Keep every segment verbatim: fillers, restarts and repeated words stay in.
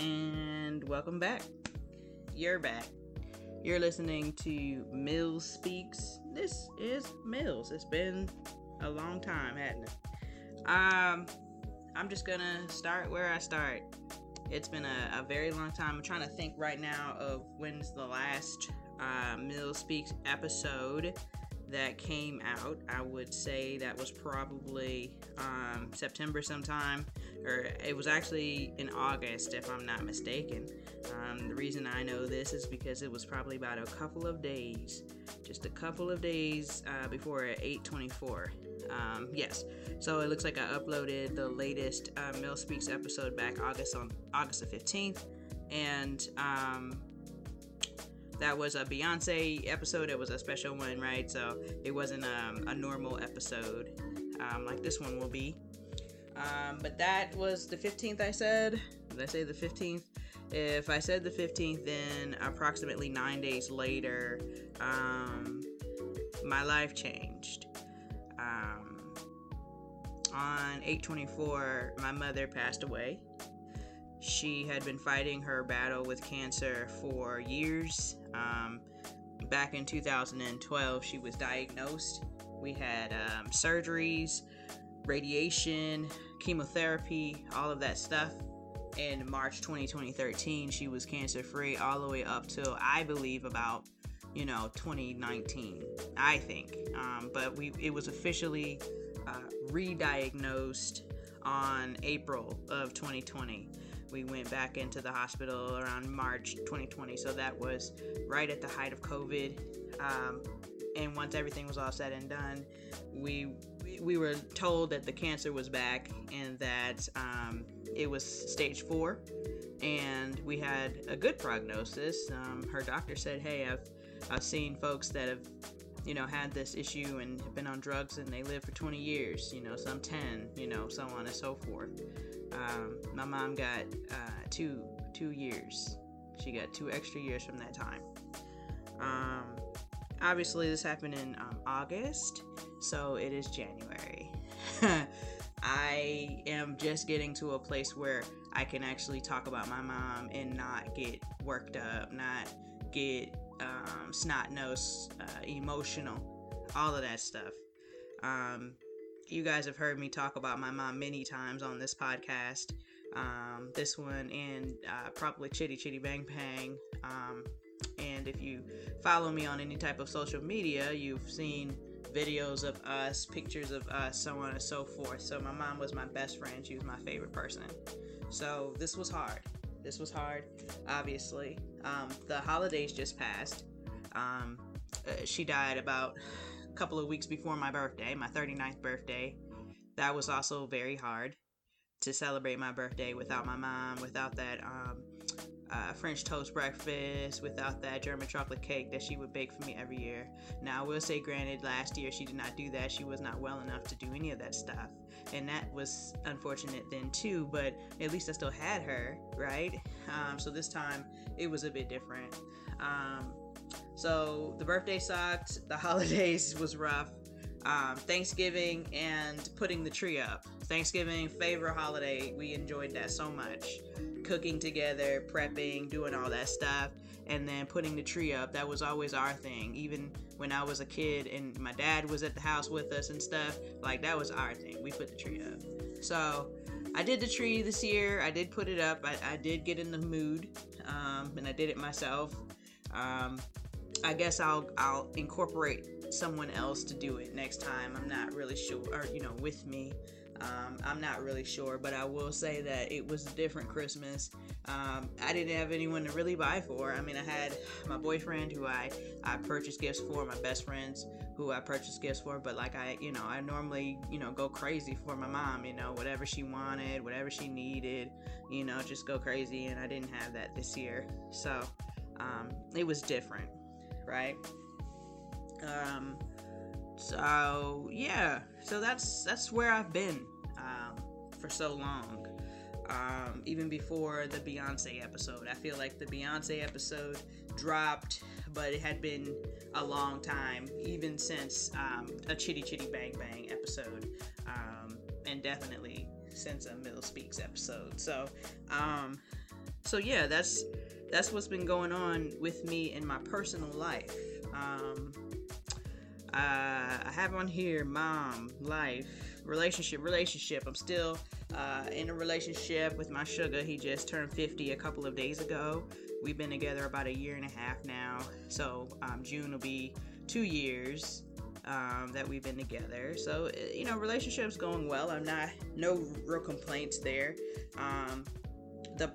and welcome back. You're back. You're listening to Mills Speaks. This is Mills. It's been a long time, hasn't it? Um, I'm just gonna start where I start. It's been a, a very long time. I'm trying to think right now of when's the last uh, Mills Speaks episode that came out. I would say that was probably um, September sometime, or it was actually in August if I'm not mistaken. Um, the reason I know this is because it was probably about a couple of days, just a couple of days uh, before eight twenty-four. Um, yes, so it looks like I uploaded the latest uh, Mill Speaks episode back August on August the fifteenth, and um, that was a Beyonce episode. It was a special one, right? So it wasn't um, a normal episode um, like this one will be. Um, but that was the fifteenth, I said. Did I say the fifteenth? If I said the fifteenth, then approximately nine days later, um, my life changed. Um, on eight twenty-four, my mother passed away. She had been fighting her battle with cancer for years. Um, back in two thousand twelve, she was diagnosed. We had um, surgeries, radiation, chemotherapy, all of that stuff. In March twenty thirteen, she was cancer-free all the way up till, I believe, about, you know, twenty nineteen, I think. Um, but we it was officially uh, re-diagnosed on April of twenty twenty. We went back into the hospital around March twenty twenty, so that was right at the height of COVID. Um, and once everything was all said and done, we we were told that the cancer was back and that um, it was stage four, and we had a good prognosis. Um, her doctor said, "Hey, I've I've seen folks that have, you know, had this issue and have been on drugs and they live for twenty years, you know, some ten, you know, so on and so forth." Um, my mom got uh, two two years. She got two extra years from that time. Um, obviously, this happened in um, August, so it is January. I am just getting to a place where I can actually talk about my mom and not get worked up, not get um, snot-nosed, uh, emotional, all of that stuff. Um, you guys have heard me talk about my mom many times on this podcast, um, this one, and uh, probably Chitty Chitty Bang Bang. Um, and if you follow me on any type of social media, you've seen videos of us, pictures of us, so on and so forth. So my mom was my best friend. She was my favorite person. So this was hard. This was hard, obviously. Um, the holidays just passed. Um, uh, she died about a couple of weeks before my birthday, my thirty-ninth birthday. That was also very hard to celebrate my birthday without my mom, without that um, uh, French toast breakfast, without that German chocolate cake that she would bake for me every year. Now, I will say, granted, last year she did not do that. She was not well enough to do any of that stuff. And that was unfortunate then too, but at least I still had her, right? Um, so this time it was a bit different. Um, so the birthday sucked, the holidays was rough, um, Thanksgiving and putting the tree up. Thanksgiving, favorite holiday, we enjoyed that so much. Cooking together, prepping, doing all that stuff, and then putting the tree up, that was always our thing. Even when I was a kid and my dad was at the house with us and stuff, like that was our thing. We put the tree up. So I did the tree this year. I did put it up. I, I did get in the mood, um, and I did it myself. Um, I guess I'll I'll incorporate someone else to do it next time. I'm not really sure, or you know, with me. Um, I'm not really sure, but I will say that it was a different Christmas. Um, I didn't have anyone to really buy for. I mean, I had my boyfriend who I, I purchased gifts for, my best friends who I purchased gifts for, but like I, you know, I normally, you know, go crazy for my mom, you know, whatever she wanted, whatever she needed, you know, just go crazy. And I didn't have that this year. So, um, it was different, right? Um, so yeah, so that's, that's where I've been. Um, for so long, um, even before the Beyonce episode. I feel like the Beyonce episode dropped, but it had been a long time, even since um, a Chitty Chitty Bang Bang episode, um, and definitely since a Middle Speaks episode. So um, So yeah, that's that's what's been going on with me in my personal life. Um, I, I have on here mom, life, relationship, relationship. I'm still uh, in a relationship with my sugar. He just turned fifty a couple of days ago. We've been together about a year and a half now. So um, June will be two years um, that we've been together. So, you know, relationship's going well. I'm not, no real complaints there. Um, the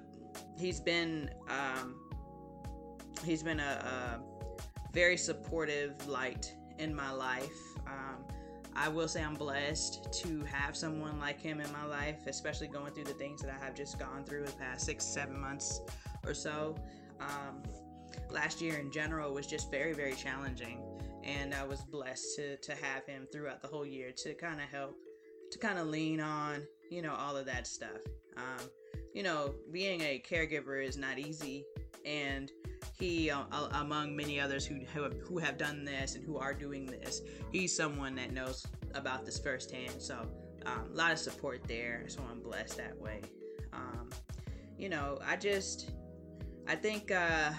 he's been, um, he's been a, a very supportive light in my life. Um, I will say I'm blessed to have someone like him in my life, especially going through the things that I have just gone through the past six, seven months or so. Um, last year in general was just very, very challenging, and I was blessed to, to have him throughout the whole year to kind of help, to kind of lean on, you know, all of that stuff. Um, you know, being a caregiver is not easy, and he, uh, among many others who, who have, who have done this and who are doing this, he's someone that knows about this firsthand. So um, a lot of support there. So I'm blessed that way. Um, you know, I just, I think uh,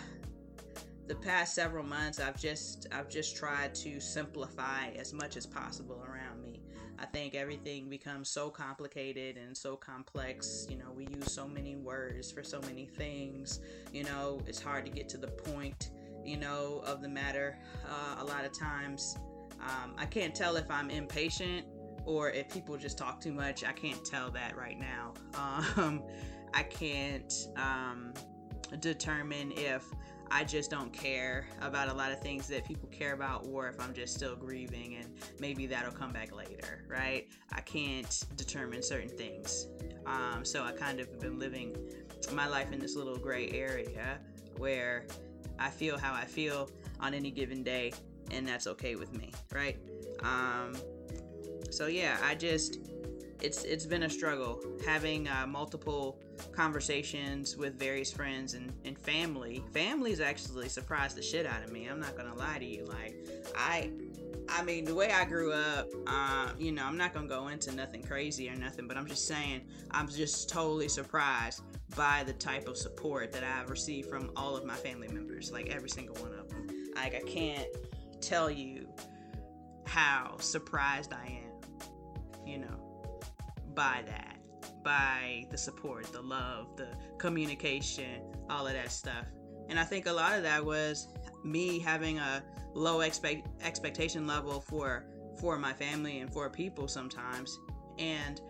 the past several months, I've just, I've just tried to simplify as much as possible around me. I think everything becomes so complicated and so complex. You know, we use so many words for so many things. You know, it's hard to get to the point, you know, of the matter uh, a lot of times. Um, I can't tell if I'm impatient or if people just talk too much. I can't tell that right now. Um, I can't um, determine if I just don't care about a lot of things that people care about, or if I'm just still grieving and maybe that'll come back later, right? I can't determine certain things. Um, so I kind of have been living my life in this little gray area where I feel how I feel on any given day, and that's okay with me, right? Um, so yeah, I just, it's it's been a struggle having uh, multiple conversations with various friends and, and family. Family's actually surprised the shit out of me. I'm not gonna lie to you. Like, I, I mean, the way I grew up, um, you know, I'm not gonna go into nothing crazy or nothing, but I'm just saying, I'm just totally surprised by the type of support that I've received from all of my family members, like every single one of them. Like, I can't tell you how surprised I am, you know, by that. By the support, the love, the communication, all of that stuff. And I think a lot of that was me having a low expect expectation level for for my family and for people sometimes, and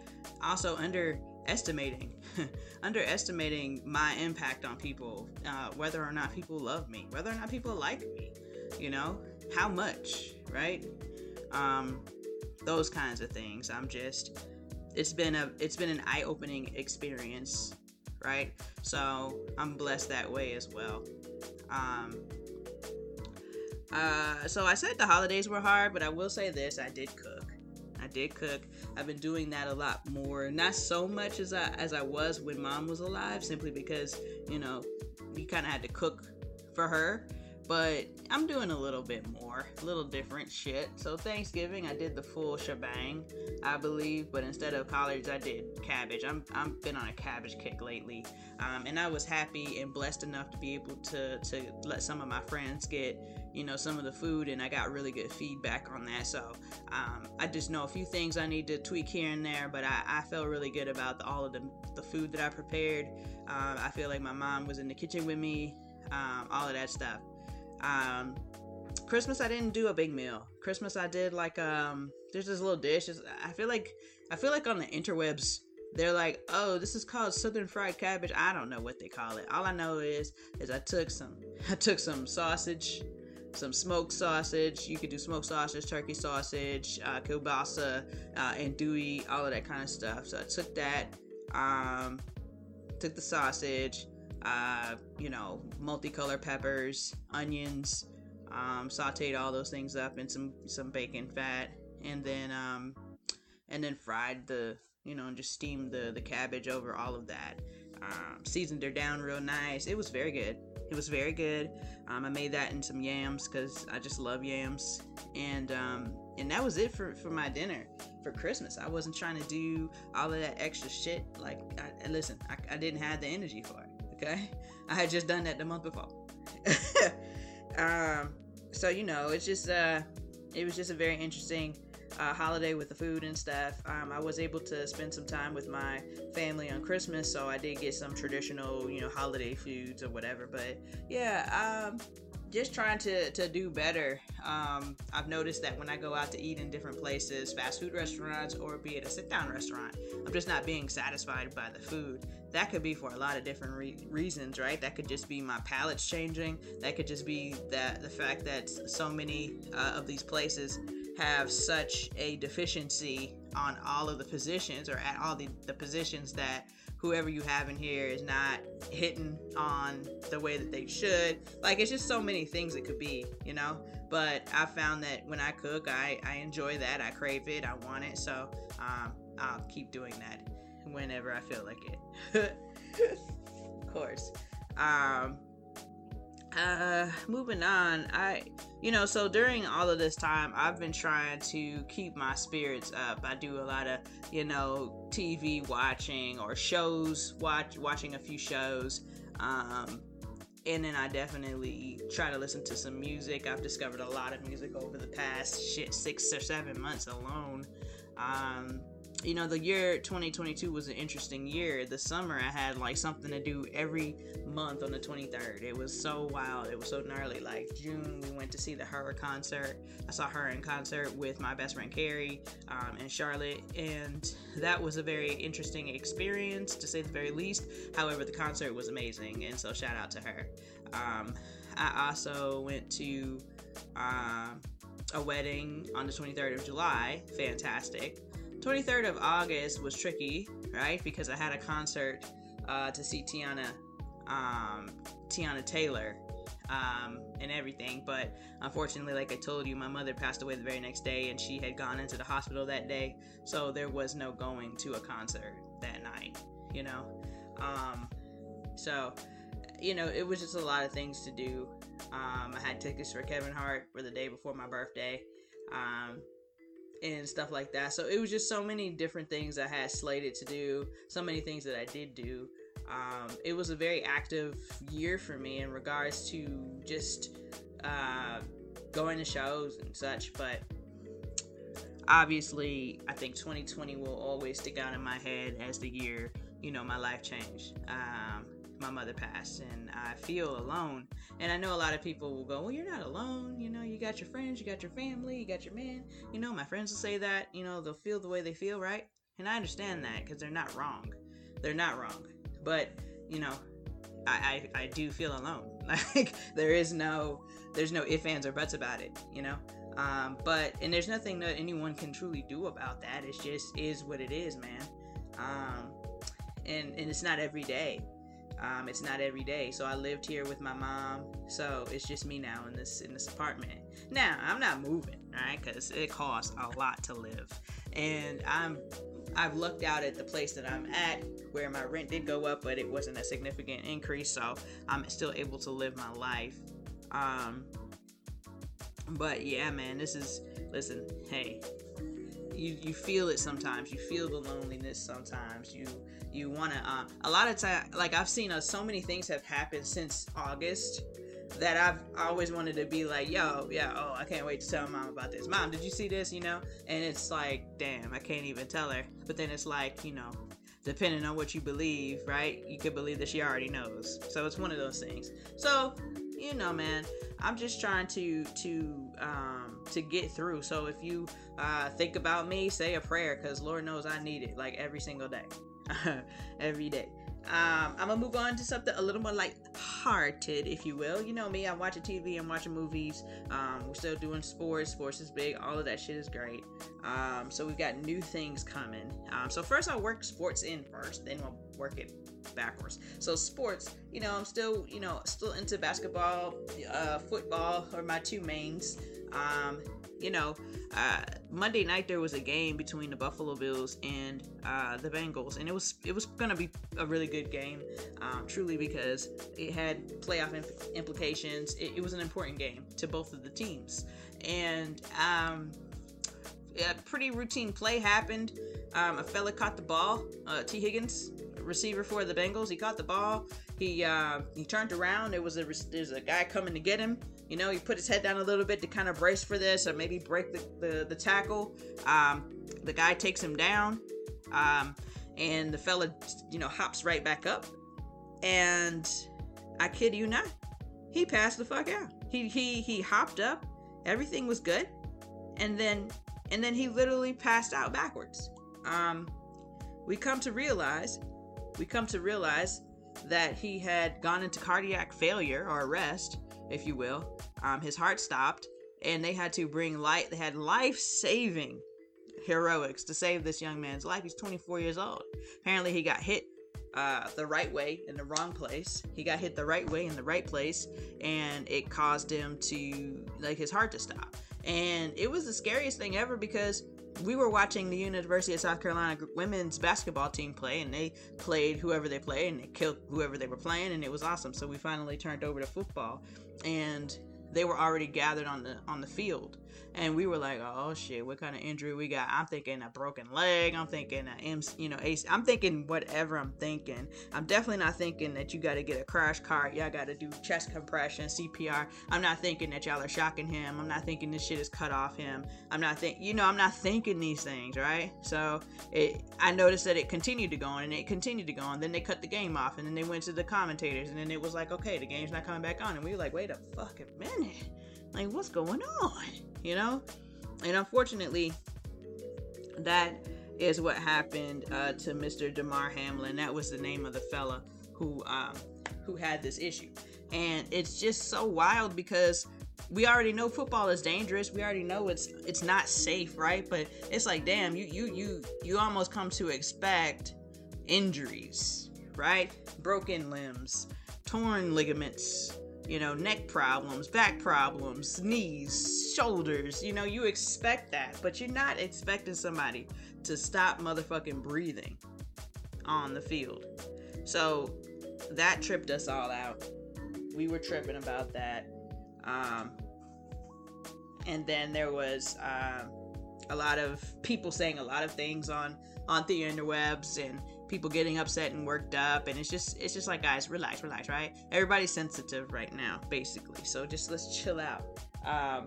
also underestimating underestimating my impact on people, uh, whether or not people love me, whether or not people like me, you know, how much, right? Um, those kinds of things. I'm just It's been a, it's been an eye-opening experience, right? So I'm blessed that way as well. Um, uh, so I said the holidays were hard, but I will say this: I did cook. I did cook. I've been doing that a lot more, not so much as I as I was when Mom was alive, simply because, you know, we kind of had to cook for her. But I'm doing a little bit more, a little different shit. So Thanksgiving, I did the full shebang, I believe. But instead of collards, I did cabbage. I'm I'm been on a cabbage kick lately, um, and I was happy and blessed enough to be able to to let some of my friends get, you know, some of the food, and I got really good feedback on that. So um, I just know a few things I need to tweak here and there, but I, I felt really good about the, all of the the food that I prepared. Um, I feel like my mom was in the kitchen with me, um, all of that stuff. Um, Christmas, I didn't do a big meal. Christmas, I did like, um, there's this little dish. It's, I feel like, I feel like on the interwebs, they're like, oh, this is called Southern fried cabbage. I don't know what they call it. All I know is, is I took some, I took some sausage, some smoked sausage. You could do smoked sausage, turkey sausage, uh, kielbasa, uh, andouille, all of that kind of stuff. So I took that, um, took the sausage, Uh, you know, multicolored peppers, onions, um, sauteed all those things up in some, some bacon fat, and then, um, and then fried the, you know, and just steamed the, the cabbage over all of that. Um, seasoned her down real nice. It was very good. It was very good. Um, I made that in some yams because I just love yams. And, um, and that was it for, for my dinner for Christmas. I wasn't trying to do all of that extra shit. Like, I, listen, I, I didn't have the energy for it. Okay. I had just done that the month before. um, so, you know, it's just, uh, it was just a very interesting uh, holiday with the food and stuff. Um, I was able to spend some time with my family on Christmas, so I did get some traditional, you know, holiday foods or whatever. But yeah, um, just trying to, to do better. Um, I've noticed that when I go out to eat in different places, fast food restaurants or be it a sit-down restaurant, I'm just not being satisfied by the food. That could be for a lot of different re- reasons, right? That could just be my palate's changing. That could just be that the fact that so many uh, of these places have such a deficiency on all of the positions, or at all the, the positions, that whoever you have in here is not hitting on the way that they should. Like, it's just so many things it could be, you know? But I found that when I cook, I, I enjoy that. I crave it. I want it. So um, I'll keep doing that whenever I feel like it. Of course. Um, uh, moving on. I... You know, so during all of this time, I've been trying to keep my spirits up. I do a lot of, you know, T V watching or shows, watch, watching a few shows. Um, and then I definitely try to listen to some music. I've discovered a lot of music over the past shit, six or seven months alone. Um, you know, the year twenty twenty-two was an interesting year. The summer, I had like something to do every month on the twenty-third. It was so wild. It was so gnarly. Like June, we went to see the Her concert. I saw Her in concert with my best friend Carrie um, in Charlotte. And that was a very interesting experience, to say the very least. However, the concert was amazing. And so shout out to Her. Um, I also went to uh, a wedding on the twenty-third of July. Fantastic. twenty-third of August was tricky, right? Because I had a concert uh, to see Tiana, um, Tiana Taylor, um, and everything. But unfortunately, like I told you, my mother passed away the very next day, and she had gone into the hospital that day. So there was no going to a concert that night, you know? Um, so, you know, it was just a lot of things to do. Um, I had tickets for Kevin Hart for the day before my birthday. Um, and stuff like that. So it was just so many different things I had slated to do, so many things that I did do. Um, it was a very active year for me in regards to just uh, going to shows and such, but obviously I think twenty twenty will always stick out in my head as the year, you know, my life changed. Um, my mother passed and I feel alone. And I know a lot of people will go, well, you're not alone. You know, you got your friends, you got your family, you got your man. You know, my friends will say that, you know, they'll feel the way they feel, right? And I understand that, because they're not wrong. They're not wrong. But, you know, I, I, I do feel alone. Like, there is no, there's no ifs, ands, or buts about it, you know? Um, but, and there's nothing that anyone can truly do about that. It's just is what it is, man. Um, and, and it's not every day. Um, it's not every day. So I lived here with my mom. So it's just me now in this in this apartment. Now, I'm not moving, right? Because it costs a lot to live. And I'm, I've looked out at the place that I'm at, where my rent did go up, but it wasn't a significant increase. So I'm still able to live my life. Um, but yeah, man, this is, listen, hey. You, you feel it sometimes. You feel the loneliness sometimes. You you want to... Um, a lot of time, like I've seen uh, so many things have happened since August that I've always wanted to be like, yo, yeah, oh, I can't wait to tell Mom about this. Mom, did you see this? You know? And it's like, damn, I can't even tell her. But then it's like, you know, depending on what you believe, right? You could believe that she already knows. So it's one of those things. So, you know, man, I'm just trying to... to um, to get through. So if you uh think about me, say a prayer, because Lord knows I need it, like, every single day. Every day. um I'm gonna move on to something a little more light-hearted, if you will. You know me, I'm watching T V, I'm watching movies, um we're still doing sports. Sports is big, all of that shit is great. Um so we've got new things coming. Um so first I'll work sports in first, then we'll work it backwards. So sports, you know, I'm still, you know, still into basketball, uh football are my two mains. Um, you know, uh, Monday night there was a game between the Buffalo Bills and uh, the Bengals, and it was it was gonna be a really good game, um, truly, because it had playoff imp- implications. It, it was an important game to both of the teams, and um, a pretty routine play happened. Um, a fella caught the ball, uh, T. Higgins, receiver for the Bengals. He caught the ball. He uh, he turned around. There was a there's a guy coming to get him. You know, he put his head down a little bit to kind of brace for this or maybe break the the, the tackle. Um, the guy takes him down, um, and the fella, you know, hops right back up. And I kid you not, he passed the fuck out. He he he hopped up. Everything was good, and then and then he literally passed out backwards. Um, we come to realize, we come to realize that he had gone into cardiac failure or arrest, if you will. Um, his heart stopped, and they had to bring light. They had life-saving heroics to save this young man's life. He's twenty-four years old. Apparently, he got hit uh, the right way in the wrong place. He got hit the right way in the right place, and it caused him to, like, his heart to stop. And it was the scariest thing ever because we were watching the University of South Carolina women's basketball team play, and they played whoever they played, and they killed whoever they were playing, and it was awesome. So we finally turned over to football, and they were already gathered on the on the field, and we were like, "Oh shit, what kind of injury we got?" I'm thinking a broken leg. I'm thinking a you know, ace. I'm thinking whatever I'm thinking. I'm definitely not thinking that you got to get a crash cart. Y'all got to do chest compression, C P R. I'm not thinking that y'all are shocking him. I'm not thinking this shit is cut off him. I'm not think, you know, I'm not thinking these things, right? So it, I noticed that it continued to go on, and it continued to go on. Then they cut the game off, and then they went to the commentators, and then it was like, okay, the game's not coming back on, and we were like, wait a fucking minute. Like, what's going on? You know? And unfortunately, that is what happened uh, to Mister Damar Hamlin. That was the name of the fella who um, who had this issue. And it's just so wild because we already know football is dangerous. We already know it's it's not safe, right? But it's like, damn, you you you you almost come to expect injuries, right? Broken limbs, torn ligaments, you know, neck problems, back problems, knees, shoulders, you know, you expect that, but you're not expecting somebody to stop motherfucking breathing on the field. So that tripped us all out. We were tripping about that. Um, and then there was uh, a lot of people saying a lot of things on, on the interwebs and people getting upset and worked up, and it's just it's just like, guys, relax, relax, right? Everybody's sensitive right now, basically. So just let's chill out. Um,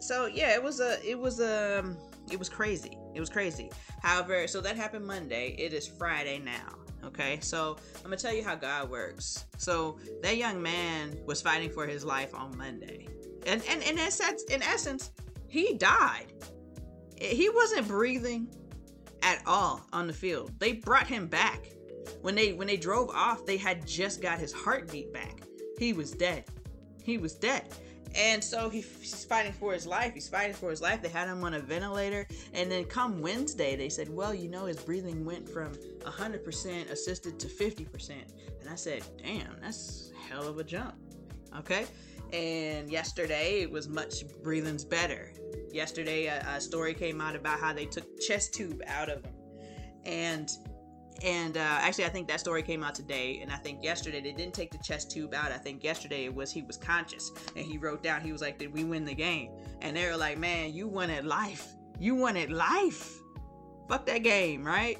so yeah, it was a it was um it was crazy. It was crazy. However, so that happened Monday. It is Friday now. Okay, so I'm gonna tell you how God works. So that young man was fighting for his life on Monday, and and, and in essence, in essence, he died. He wasn't breathing at all on the field. They brought him back. When they when they drove off, they had just got his heartbeat back. He was dead. He was dead. And so he, he's fighting for his life. He's fighting for his life. They had him on a ventilator. And then come Wednesday, they said, well, you know, his breathing went from one hundred percent assisted to fifty percent. And I said, damn, that's a hell of a jump. Okay? And yesterday, it was much breathing's better. Yesterday, a, a story came out about how they took chest tube out of him, and and uh, actually, I think that story came out today. And I think yesterday they didn't take the chest tube out. I think yesterday it was he was conscious, and he wrote down, he was like, "Did we win the game?" And they were like, "Man, you wanted life. You wanted life. Fuck that game, right?"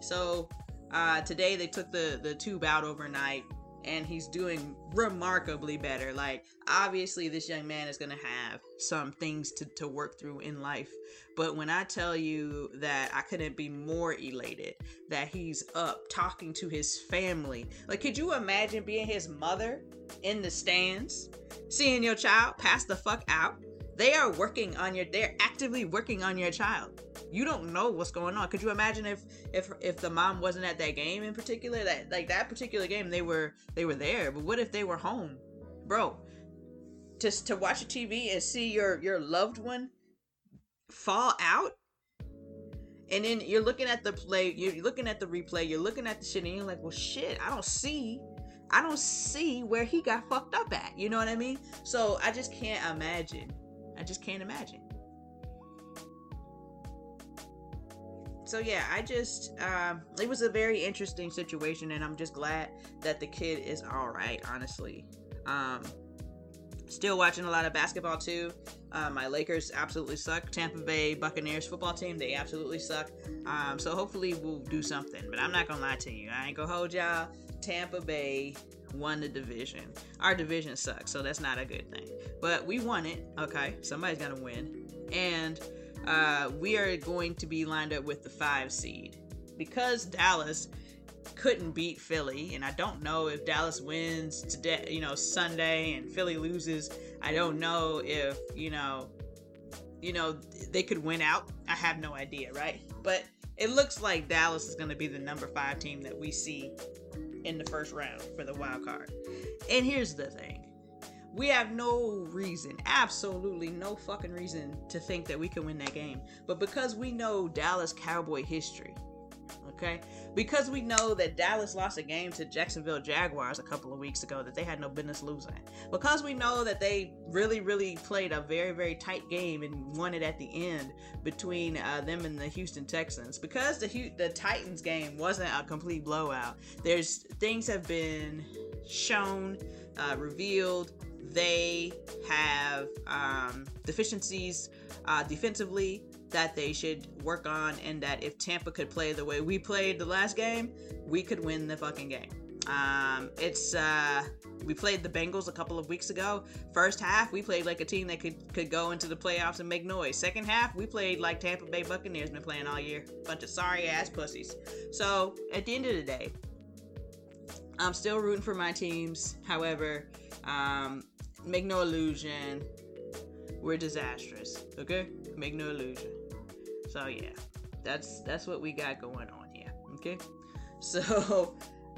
So uh, today they took the the tube out overnight, and he's doing remarkably better. Like, obviously, this young man is going to have some things to, to work through in life. But when I tell you that I couldn't be more elated, that he's up talking to his family. Like, could you imagine being his mother in the stands, seeing your child pass the fuck out? They are working on your, they're actively working on your child. You don't know what's going on. Could you imagine if, if, if the mom wasn't at that game in particular, that like that particular game, they were, they were there, but what if they were home, bro? Just to watch a T V and see your, your loved one fall out. And then you're looking at the play, you're looking at the replay, you're looking at the shit, and you're like, well, shit, I don't see I don't see where he got fucked up at. You know what I mean? So I just can't imagine. I just can't imagine. So yeah, I just, um, it was a very interesting situation, and I'm just glad that the kid is all right, honestly. Um, Still watching a lot of basketball, too. Uh, my Lakers absolutely suck. Tampa Bay Buccaneers football team, they absolutely suck. Um, so hopefully we'll do something. But I'm not going to lie to you. I ain't going to hold y'all. Tampa Bay won the division. Our division sucks, so that's not a good thing. But we won it. Okay, somebody's going to win. And uh, we are going to be lined up with the five seed. Because Dallas couldn't beat Philly, and I don't know if Dallas wins today, you know, Sunday, and Philly loses. I don't know if, you know, you know, they could win out. I have no idea, right? But it looks like Dallas is going to be the number five team that we see in the first round for the wild card. And here's the thing. We have no reason, absolutely no fucking reason to think that we can win that game. But because we know Dallas Cowboy history, okay? Because we know that Dallas lost a game to Jacksonville Jaguars a couple of weeks ago that they had no business losing. Because we know that they really, really played a very, very tight game and won it at the end between uh, them and the Houston Texans. Because the the Titans game wasn't a complete blowout. There's things have been shown, uh, revealed. They have um, deficiencies uh, defensively that they should work on, and that if Tampa could play the way we played the last game, we could win the fucking game. Um, it's, uh, we played the Bengals a couple of weeks ago. First half, we played like a team that could, could go into the playoffs and make noise. Second half, we played like Tampa Bay Buccaneers been playing all year. Bunch of sorry ass pussies. So at the end of the day, I'm still rooting for my teams. However, um, make no illusion. We're disastrous, okay? Make no illusion. So yeah, that's that's what we got going on here, okay? So,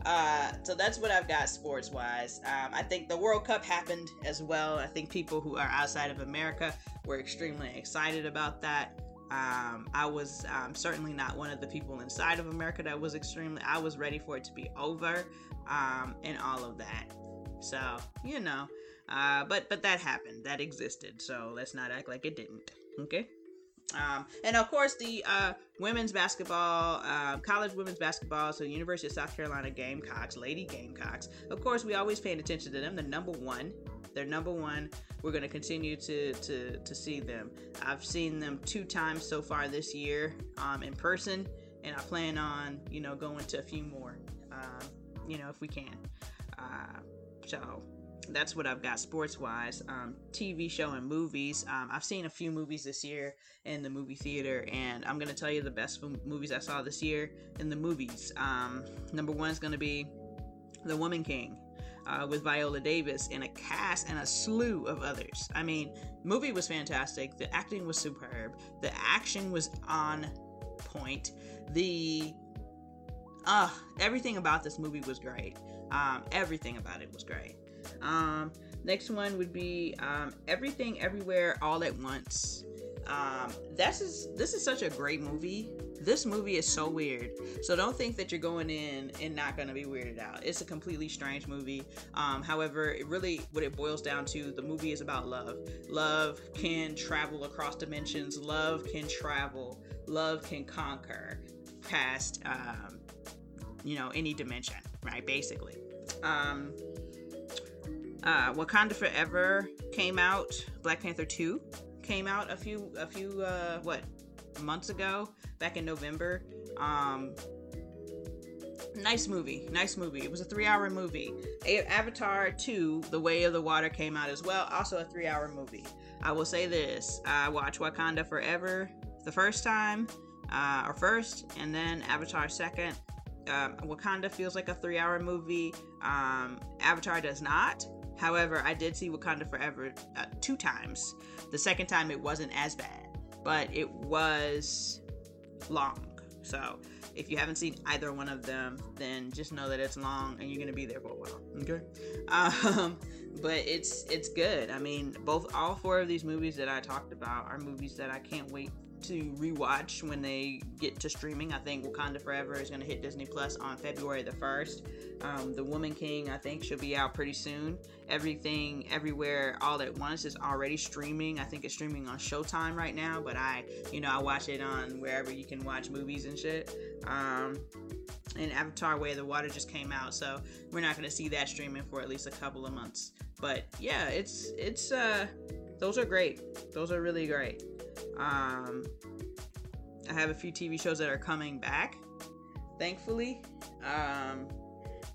uh, so that's what I've got sports-wise. Um, I think the World Cup happened as well. I think people who are outside of America were extremely excited about that. Um, I was um, certainly not one of the people inside of America that was extremely. I was ready for it to be over, um, and all of that. So, you know. Uh, but, but that happened, that existed, so let's not act like it didn't, okay? Um, and of course the, uh, women's basketball, uh, college women's basketball, so University of South Carolina Gamecocks, Lady Gamecocks, of course we always paying attention to them, they're number one, they're number one, we're going to continue to, to, to see them. I've seen them two times so far this year, um, in person, and I plan on, you know, going to a few more, um, you know, if we can, uh, so... That's what I've got sports-wise. Um, T V show and movies. Um, I've seen a few movies this year in the movie theater, and I'm going to tell you the best movies I saw this year in the movies. Um, number one is going to be The Woman King uh, with Viola Davis and a cast and a slew of others. I mean, the movie was fantastic. The acting was superb. The action was on point. The... Uh, everything about this movie was great. Um, everything about it was great. Um, next one would be, um, Everything Everywhere All at Once. Um, this is, this is such a great movie. This movie is so weird. So don't think that you're going in and not going to be weirded out. It's a completely strange movie. Um, however, it really, what it boils down to, the movie is about love. Love can travel across dimensions. Love can travel. Love can conquer past, um, you know, any dimension, right? Basically, um, Uh, Wakanda Forever came out. Black Panther two came out a few, a few, uh, what, months ago, back in November. Um, nice movie, nice movie. It was a three-hour movie. Avatar two, The Way of the Water came out as well, also a three-hour movie. I will say this, I watched Wakanda Forever the first time, uh, or first, and then Avatar second. Um, Wakanda feels like a three-hour movie. Um, Avatar does not. However, I did see Wakanda Forever uh, two times. The second time it wasn't as bad, but it was long. So if you haven't seen either one of them, then just know that it's long and you're going to be there for a while. Okay. Um, but it's, it's good. I mean, both, all four of these movies that I talked about are movies that I can't wait to rewatch when they get to streaming. I think Wakanda Forever is going to hit Disney Plus on February the first. Um, The Woman King, I think, should be out pretty soon. Everything, Everywhere, All at Once is already streaming. I think it's streaming on Showtime right now, but I, you know, I watch it on wherever you can watch movies and shit. Um, and Avatar: Way of the Water just came out, so we're not going to see that streaming for at least a couple of months. But yeah, it's it's uh those are great. Those are really great. Um, I have a few T V shows that are coming back, thankfully. Um,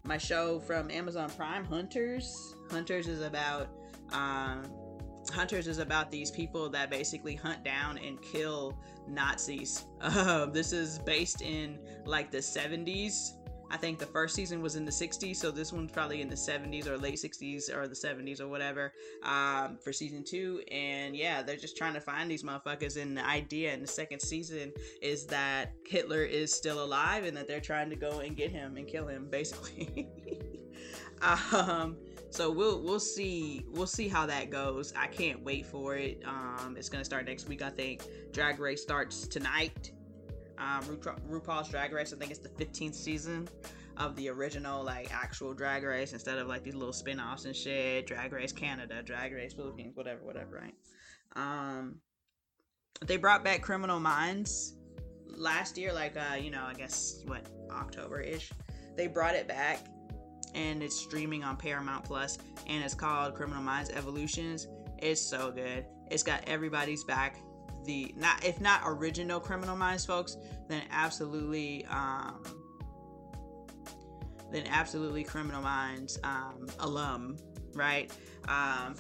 my show from Amazon Prime, Hunters. Hunters is about um, Hunters is about these people that basically hunt down and kill Nazis. Uh, this is based in like the seventies. I think the first season was in the sixties, so this one's probably in the seventies or late sixties or the seventies or whatever, um, for season two. And yeah, they're just trying to find these motherfuckers. And the idea in the second season is that Hitler is still alive and that they're trying to go and get him and kill him, basically. um, so we'll we'll see we'll see how that goes. I can't wait for it. Um, it's gonna start next week, I think. Drag Race starts tonight. Um, Ru- RuPaul's Drag Race, I think it's the fifteenth season of the original, like, actual Drag Race, instead of, like, these little spin-offs and shit. Drag Race Canada, Drag Race Philippines, whatever, whatever, right? Um, they brought back Criminal Minds last year, like, uh, you know, I guess, what, October-ish? They brought it back, and it's streaming on Paramount Plus, and it's called Criminal Minds Evolutions. It's so good. It's got everybody's back. The not if not original Criminal Minds folks, then absolutely um then absolutely Criminal Minds um alum, right? Um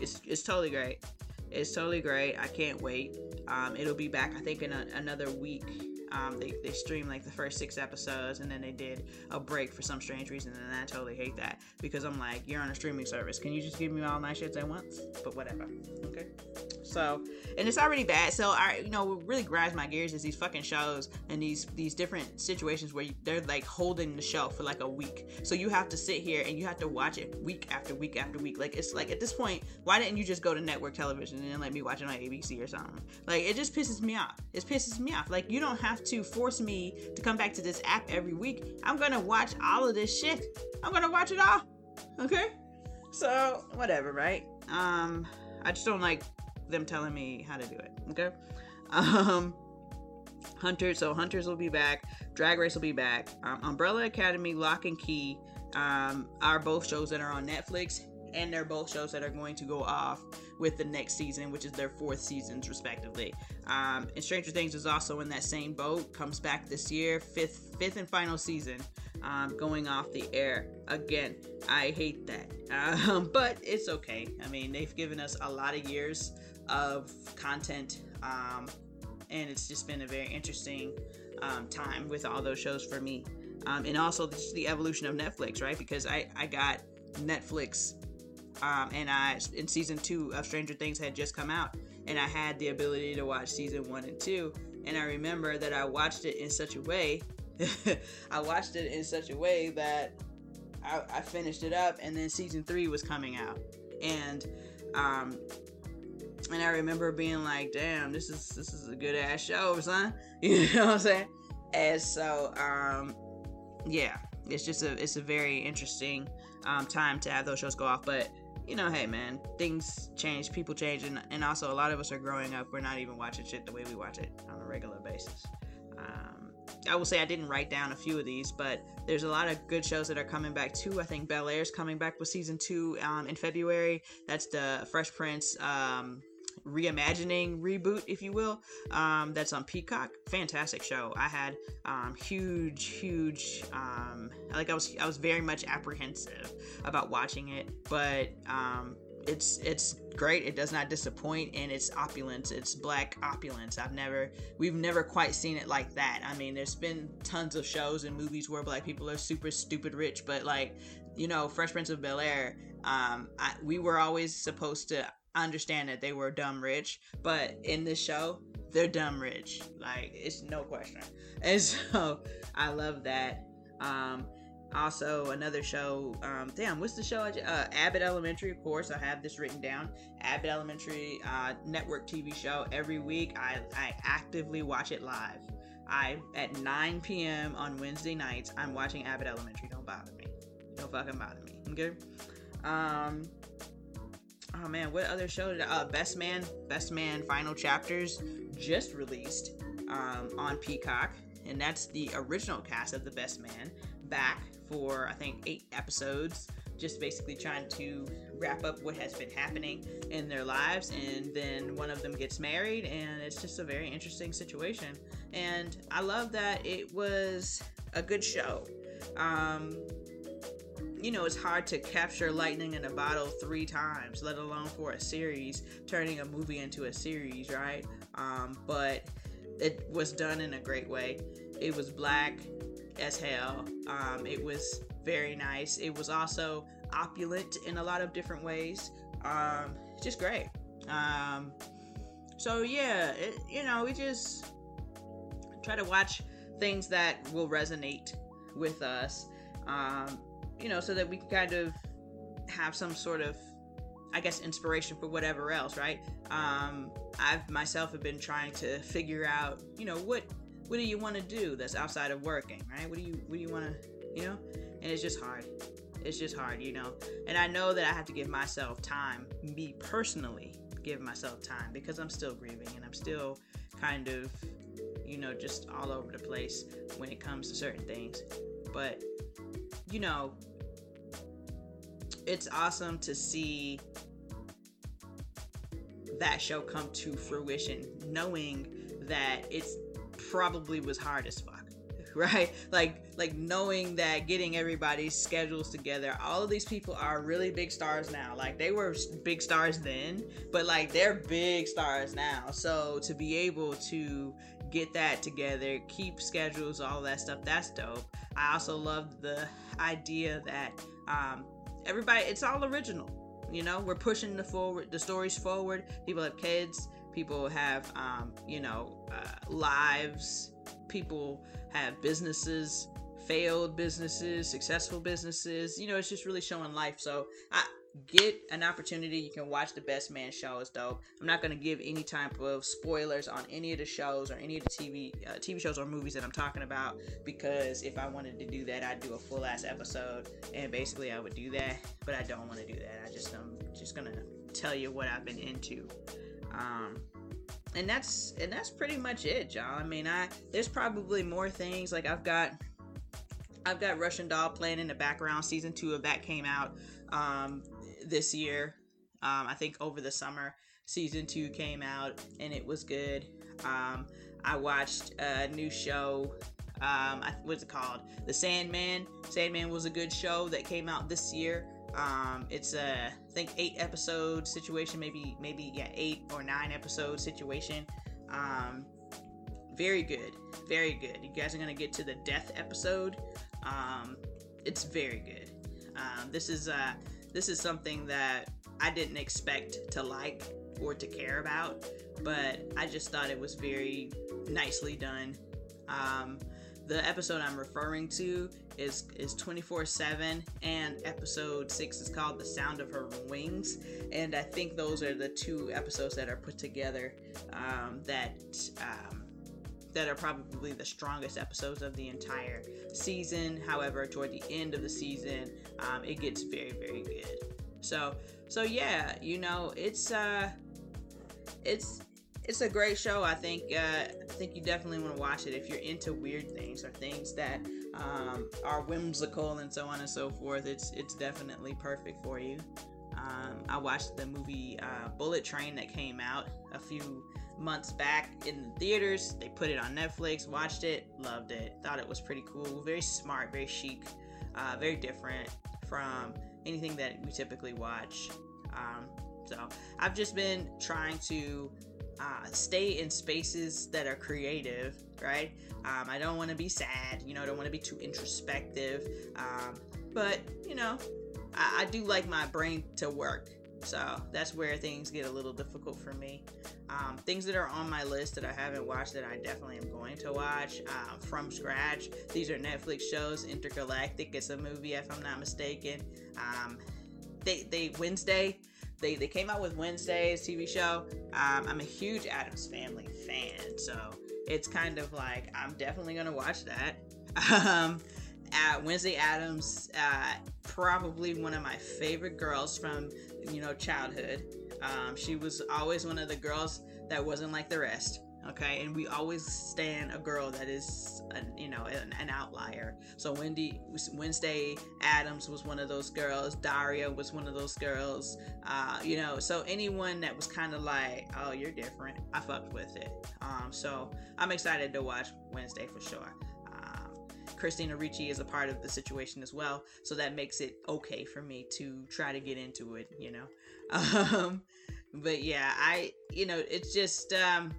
it's it's totally great. It's totally great. I can't wait. Um it'll be back, I think, in a, another week. Um they, they streamed like the first six episodes and then they did a break for some strange reason, and I totally hate that because I'm like, you're on a streaming service. Can you just give me all my shits at once? But whatever. Okay. So, and it's already bad. So, I, you know, what really grinds my gears is these fucking shows and these these different situations where you, they're like holding the show for like a week. So you have to sit here and you have to watch it week after week after week. Like, it's like at this point, why didn't you just go to network television and then let me watch it on A B C or something? Like, it just pisses me off. It pisses me off. Like, you don't have to force me to come back to this app every week. I'm gonna watch all of this shit. I'm gonna watch it all. Okay? So, whatever, right? Um, I just don't like them telling me how to do it. Okay. Um, Hunters. So Hunters will be back. Drag Race will be back. Um, Umbrella Academy, Lock and Key, um, are both shows that are on Netflix, and they're both shows that are going to go off with the next season, which is their fourth seasons respectively. Um, and Stranger Things is also in that same boat. Comes back this year, fifth, fifth and final season, um, going off the air again. I hate that, um, but it's okay. I mean, they've given us a lot of years of content, um, and it's just been a very interesting um, time with all those shows for me, um, and also just the evolution of Netflix, right? Because I, I got Netflix, um, and I in season two of Stranger Things had just come out, and I had the ability to watch season one and two, and I remember that I watched it in such a way, I watched it in such a way that I, I finished it up, and then season three was coming out, and um. And I remember being like, damn, this is this is a good ass show, son. You know what I'm saying? And so, um, yeah, it's just a it's a very interesting um, time to have those shows go off. But, you know, hey, man, things change, people change. And, and also a lot of us are growing up. We're not even watching shit the way we watch it on a regular basis. Um, I will say I didn't write down a few of these, but there's a lot of good shows that are coming back too. I think Bel Air's coming back with season two um, in February. That's the Fresh Prince um reimagining reboot, if you will, um that's on Peacock. Fantastic show. I had um huge huge um like I was I was very much apprehensive about watching it, but um it's it's great. It does not disappoint, and it's opulence. It's black opulence. I've never we've never quite seen it like that. I mean, there's been tons of shows and movies where black people are super stupid rich, but like, you know, Fresh Prince of Bel-Air, um I, we were always supposed to understand that they were dumb rich, but in this show they're dumb rich, like, it's no question. And so I love that. Um also another show, um damn what's the show I, uh, Abbott Elementary, of course. I have this written down. Abbott Elementary, uh network T V show. Every week I I actively watch it live. I at nine p.m. on Wednesday nights I'm watching Abbott Elementary. Don't bother me. Don't fucking bother me. Okay. um Oh man, what other show did I, uh, Best Man, Best Man Final Chapters just released um, on Peacock. and that's the original cast of The Best Man, back for, I think, eight episodes, just basically trying to wrap up what has been happening in their lives. And then one of them gets married, and it's just a very interesting situation. And I love that it was a good show. Um, you know, it's hard to capture lightning in a bottle three times, let alone for a series, turning a movie into a series, right? Um, but it was done in a great way. It was black as hell. Um, it was very nice. It was also opulent in a lot of different ways. Um, just great. Um, so yeah, it, you know, we just try to watch things that will resonate with us, um, you know, so that we can kind of have some sort of, I guess, inspiration for whatever else, right? Um, I've myself have been trying to figure out, you know, what what do you want to do that's outside of working, right? What do you what do you want to, you know? And it's just hard. It's just hard, you know? And I know that I have to give myself time, me personally, give myself time, because I'm still grieving and I'm still kind of, you know, just all over the place when it comes to certain things. But, you know, it's awesome to see that show come to fruition, knowing that it's probably was hard as fuck, right? Like, like knowing that getting everybody's schedules together, all of these people are really big stars now. Like, they were big stars then, but like they're big stars now. So to be able to get that together, keep schedules, all that stuff, that's dope. I also love the idea that um, everybody, it's all original, you know? We're pushing the forward, the stories forward. People have kids. People have, um, you know, uh, lives. People have businesses, failed businesses, successful businesses. You know, it's just really showing life. So I get an opportunity. You can watch The Best Man show. It's dope. I'm not going to give any type of spoilers on any of the shows or any of the T V uh, T V shows or movies that I'm talking about, because if I wanted to do that, I'd do a full ass episode, and basically I would do that. But I don't want to do that. I just I'm just gonna tell you what I've been into. Um, and that's, and that's pretty much it, y'all. I mean, I, there's probably more things. Like, I've got, I've got Russian Doll playing in the background. Season two of that came out, um, this year. Um, I think over the summer, season two came out, and it was good. Um, I watched a new show, um, I, what's it called? The Sandman. Sandman was a good show that came out this year. Um, it's a, I think eight episode situation, maybe, maybe, yeah, eight or nine episode situation. Um, very good. Very good. You guys are going to get to the death episode. Um, it's very good. Um, this is, uh, this is something that I didn't expect to like or to care about, but I just thought it was very nicely done. Um, The episode I'm referring to is is twenty-four seven, and episode six is called The Sound of Her Wings, and I think those are the two episodes that are put together um, that um, that are probably the strongest episodes of the entire season. However, toward the end of the season, um, it gets very, very good. So, so yeah, you know, it's uh, it's. It's a great show. I think uh, I think you definitely want to watch it if you're into weird things or things that um, are whimsical and so on and so forth. It's it's definitely perfect for you. Um, I watched the movie uh, Bullet Train that came out a few months back in the theaters. They put it on Netflix. Watched it, loved it. Thought it was pretty cool. Very smart, very chic, uh, very different from anything that we typically watch. Um, so I've just been trying to. Uh, stay in spaces that are creative, right? Um, I don't want to be sad, you know, I don't want to be too introspective. Um, but, you know, I, I do like my brain to work. So that's where things get a little difficult for me. Um, things that are on my list that I haven't watched that I definitely am going to watch uh, from scratch. These are Netflix shows. Intergalactic is a movie, if I'm not mistaken. Um, they, they Wednesday. They they came out with Wednesday's T V show. Um, I'm a huge Addams Family fan, so it's kind of like I'm definitely gonna watch that. Um, at Wednesday Addams, uh, probably one of my favorite girls from you know childhood. Um, she was always one of the girls that wasn't like the rest. Okay, and we always stand a girl that is, an, you know, an, an outlier. So Wendy, Wednesday Adams was one of those girls. Daria was one of those girls. Uh, you know, so anyone that was kind of like, oh, you're different, I fucked with it. Um, so I'm excited to watch Wednesday for sure. Christina Ricci is a part of the situation as well, so that makes it okay for me to try to get into it, you know. Um, but yeah, I, you know, it's just, um,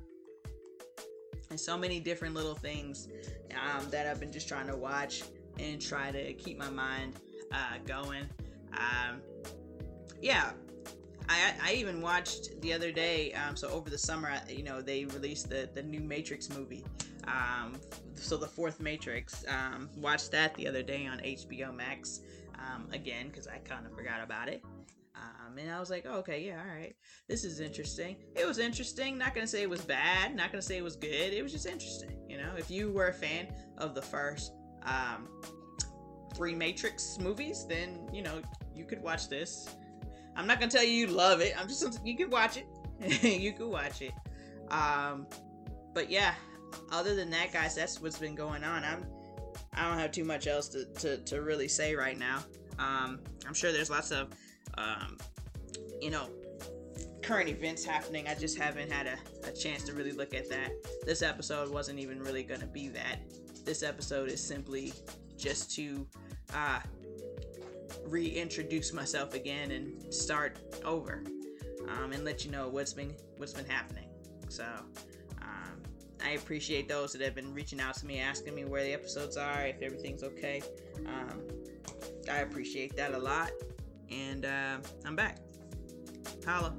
and so many different little things um, that I've been just trying to watch and try to keep my mind uh, going. Um, yeah, I, I even watched the other day, um, so over the summer, you know, they released the, the new Matrix movie. Um, so the fourth Matrix, um, watched that the other day on H B O Max, um, again, cause I kind of forgot about it. Um, and I was like, oh, okay, yeah, all right. This is interesting. It was interesting. Not going to say it was bad. Not going to say it was good. It was just interesting. You know, if you were a fan of the first, um, three Matrix movies, then, you know, you could watch this. I'm not going to tell you you love it. I'm just, you could watch it. You could watch it. Um, but yeah. Other than that, guys, that's what's been going on. I'm, I don't have too much else to, to, to really say right now. Um, I'm sure there's lots of, um, you know, current events happening. I just haven't had a, a chance to really look at that. This episode wasn't even really going to be that. This episode is simply just to uh, reintroduce myself again and start over, um, and let you know what's been what's been happening. So. I appreciate those that have been reaching out to me, asking me where the episodes are, if everything's okay. Um, I appreciate that a lot. And uh, I'm back. Holla.